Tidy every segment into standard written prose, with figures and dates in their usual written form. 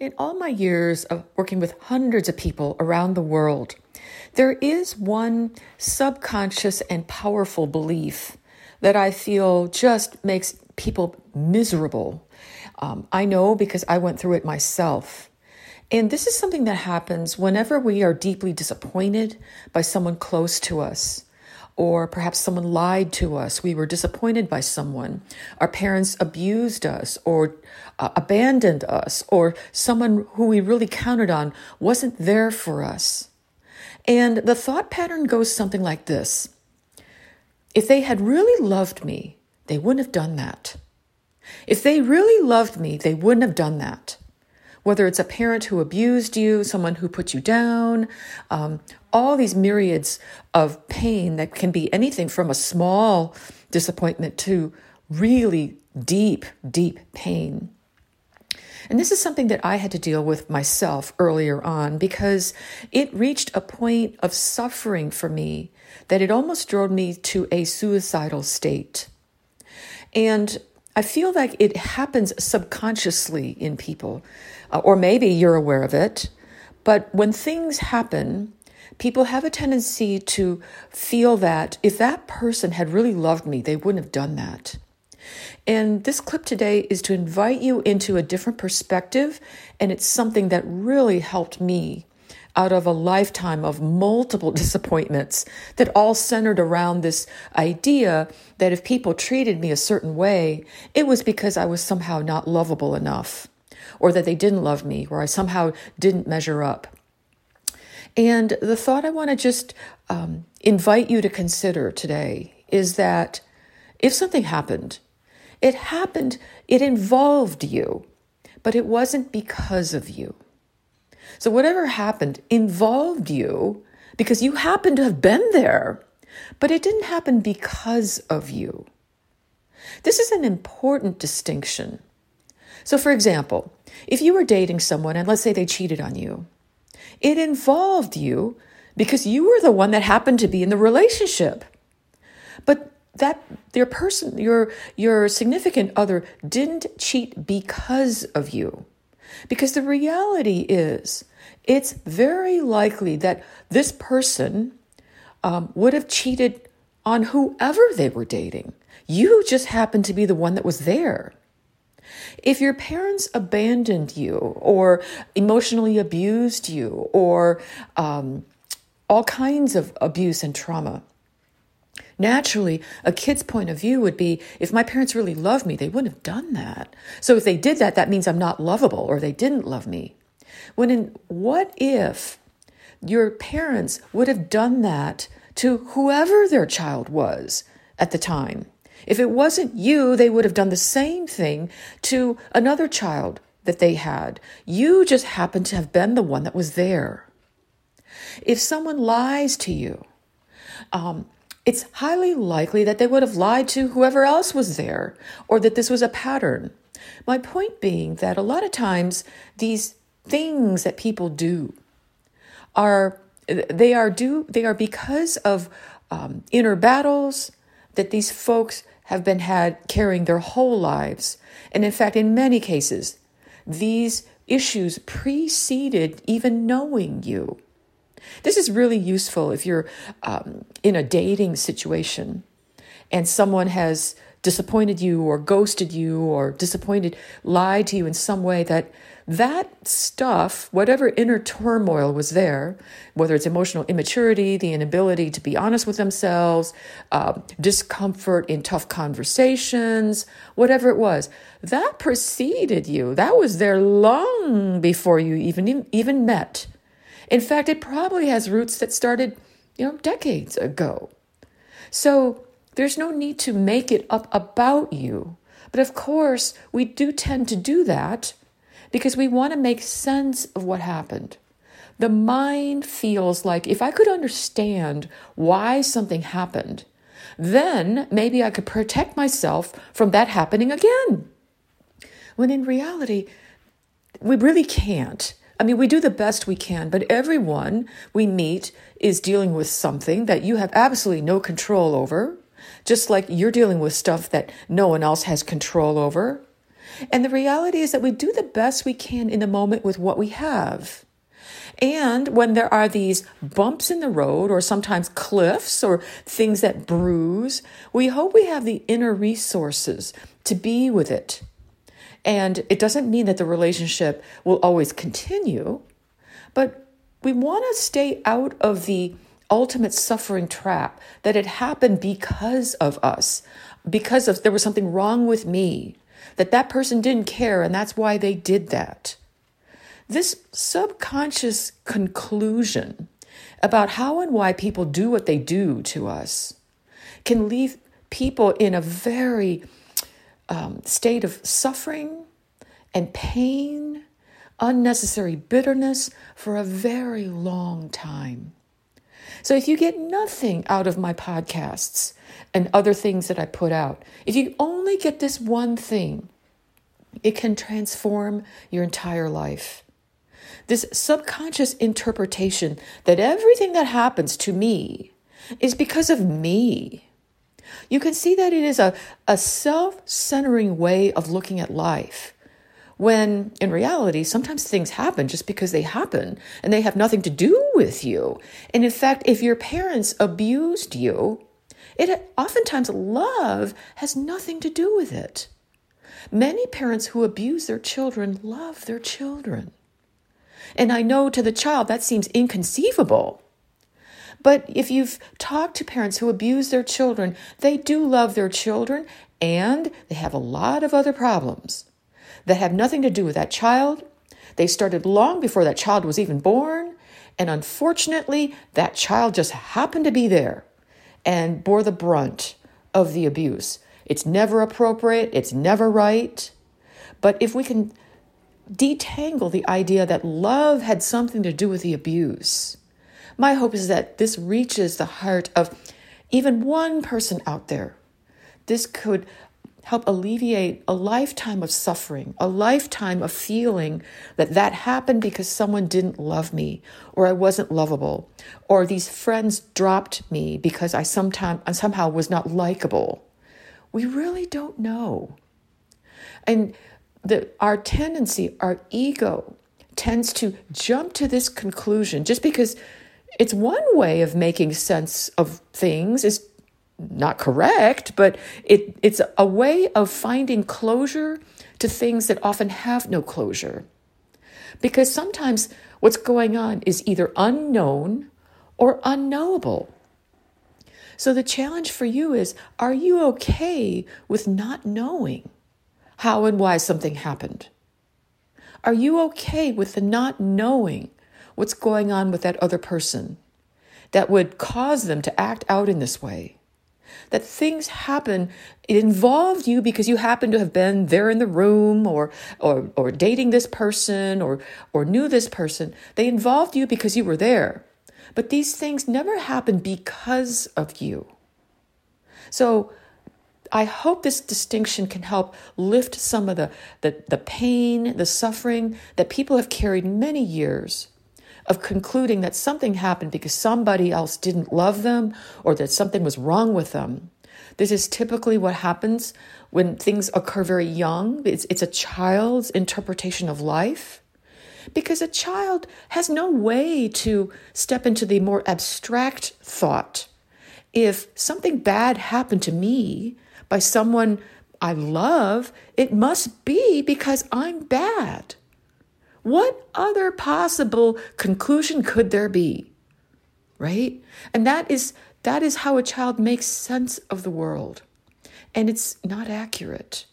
In all my years of working with hundreds of people around the world, there is one subconscious and powerful belief that I feel just makes people miserable. I know because I went through it myself. And this is something that happens whenever we are deeply disappointed by someone close to us, or perhaps someone lied to us. We were disappointed by someone. Our parents abused us or abandoned us, or someone who we really counted on wasn't there for us. And the thought pattern goes something like this. If they had really loved me, they wouldn't have done that. If they really loved me, they wouldn't have done that. Whether it's a parent who abused you, someone who put you down, all these myriads of pain that can be anything from a small disappointment to really deep, deep pain. And this is something that I had to deal with myself earlier on because it reached a point of suffering for me that it almost drove me to a suicidal state. And I feel like it happens subconsciously in people, or maybe you're aware of it. But when things happen, people have a tendency to feel that if that person had really loved me, they wouldn't have done that. And this clip today is to invite you into a different perspective. And it's something that really helped me out of a lifetime of multiple disappointments that all centered around this idea that if people treated me a certain way, it was because I was somehow not lovable enough, or that they didn't love me, or I somehow didn't measure up. And the thought I want to just invite you to consider today is that if something happened, it involved you, but it wasn't because of you. So whatever happened involved you because you happened to have been there, but it didn't happen because of you. This is an important distinction. So for example, if you were dating someone and let's say they cheated on you, it involved you because you were the one that happened to be in the relationship. But that their person, your significant other didn't cheat because of you. Because the reality is, it's very likely that this person would have cheated on whoever they were dating. You just happened to be the one that was there. If your parents abandoned you or emotionally abused you or all kinds of abuse and trauma, naturally, a kid's point of view would be, if my parents really loved me, they wouldn't have done that. So if they did that, that means I'm not lovable or they didn't love me. What if your parents would have done that to whoever their child was at the time? If it wasn't you, they would have done the same thing to another child that they had. You just happened to have been the one that was there. If someone lies to you, it's highly likely that they would have lied to whoever else was there, or that this was a pattern. My point being that a lot of times these things that people do are because of inner battles that these folks have been carrying their whole lives. And in fact, in many cases, these issues preceded even knowing you. This is really useful if you're in a dating situation and someone has disappointed you or ghosted you or lied to you in some way, that stuff, whatever inner turmoil was there, whether it's emotional immaturity, the inability to be honest with themselves, discomfort in tough conversations, whatever it was, that preceded you. That was there long before you even met. In fact, it probably has roots that started, decades ago. So there's no need to make it up about you. But of course, we do tend to do that because we want to make sense of what happened. The mind feels like if I could understand why something happened, then maybe I could protect myself from that happening again. When in reality, we really can't. We do the best we can, but everyone we meet is dealing with something that you have absolutely no control over, just like you're dealing with stuff that no one else has control over. And the reality is that we do the best we can in the moment with what we have. And when there are these bumps in the road, or sometimes cliffs, or things that bruise, we hope we have the inner resources to be with it. And it doesn't mean that the relationship will always continue, but we want to stay out of the ultimate suffering trap that it happened because of us, because of there was something wrong with me, that person didn't care, and that's why they did that. This subconscious conclusion about how and why people do what they do to us can leave people in a very state of suffering and pain, unnecessary bitterness for a very long time. So if you get nothing out of my podcasts and other things that I put out, if you only get this one thing, it can transform your entire life. This subconscious interpretation that everything that happens to me is because of me. You can see that it is a self-centering way of looking at life, when in reality, sometimes things happen just because they happen and they have nothing to do with you. And in fact, if your parents abused you, it oftentimes love has nothing to do with it. Many parents who abuse their children love their children. And I know to the child that seems inconceivable. But if you've talked to parents who abuse their children, they do love their children, and they have a lot of other problems that have nothing to do with that child. They started long before that child was even born. And unfortunately, that child just happened to be there and bore the brunt of the abuse. It's never appropriate. It's never right. But if we can detangle the idea that love had something to do with the abuse, my hope is that this reaches the heart of even one person out there. This could help alleviate a lifetime of suffering, a lifetime of feeling that happened because someone didn't love me, or I wasn't lovable, or these friends dropped me because I somehow was not likable. We really don't know. And our tendency, our ego, tends to jump to this conclusion just because it's one way of making sense of things is not correct, but it's a way of finding closure to things that often have no closure. Because sometimes what's going on is either unknown or unknowable. So the challenge for you is, are you okay with not knowing how and why something happened? Are you okay with the not knowing what's going on with that other person that would cause them to act out in this way? That things happen, it involved you because you happen to have been there in the room or dating this person or knew this person. They involved you because you were there. But these things never happen because of you. So I hope this distinction can help lift some of the pain, the suffering that people have carried many years of concluding that something happened because somebody else didn't love them or that something was wrong with them. This is typically what happens when things occur very young. It's a child's interpretation of life, because a child has no way to step into the more abstract thought. If something bad happened to me by someone I love, it must be because I'm bad. What other possible conclusion could there be, right? And that is how a child makes sense of the world, and it's not accurate.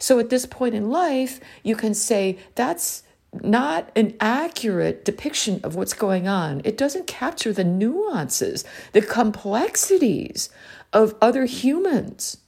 So at this point in life, you can say that's not an accurate depiction of what's going on. It doesn't capture the nuances, the complexities of other humans.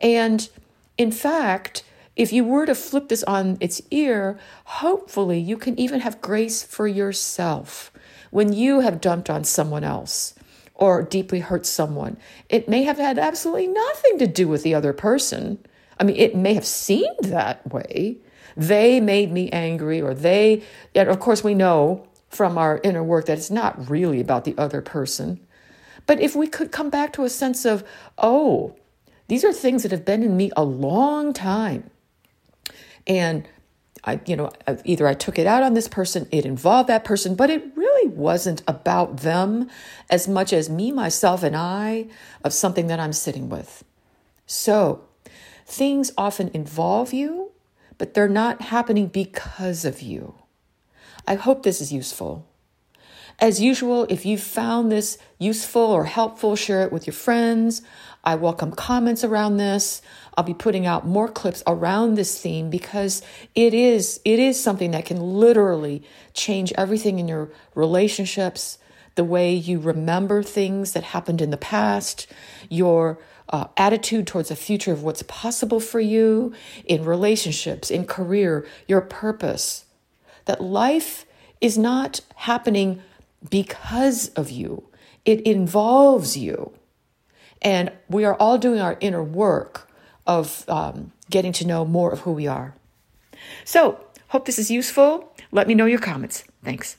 And in fact, if you were to flip this on its ear, hopefully you can even have grace for yourself when you have dumped on someone else or deeply hurt someone. It may have had absolutely nothing to do with the other person. I mean, it may have seemed that way. They made me angry, or they, and of course we know from our inner work that it's not really about the other person. But if we could come back to a sense of, oh, these are things that have been in me a long time. And I took it out on this person, it involved that person, but it really wasn't about them as much as me, myself, and I of something that I'm sitting with. So things often involve you, but they're not happening because of you. I hope this is useful. As usual, if you've found this useful or helpful, share it with your friends. I welcome comments around this. I'll be putting out more clips around this theme because it is something that can literally change everything in your relationships, the way you remember things that happened in the past, your attitude towards the future of what's possible for you in relationships, in career, your purpose. That life is not happening because of you. It involves you. And we are all doing our inner work of getting to know more of who we are. So, hope this is useful. Let me know your comments. Thanks.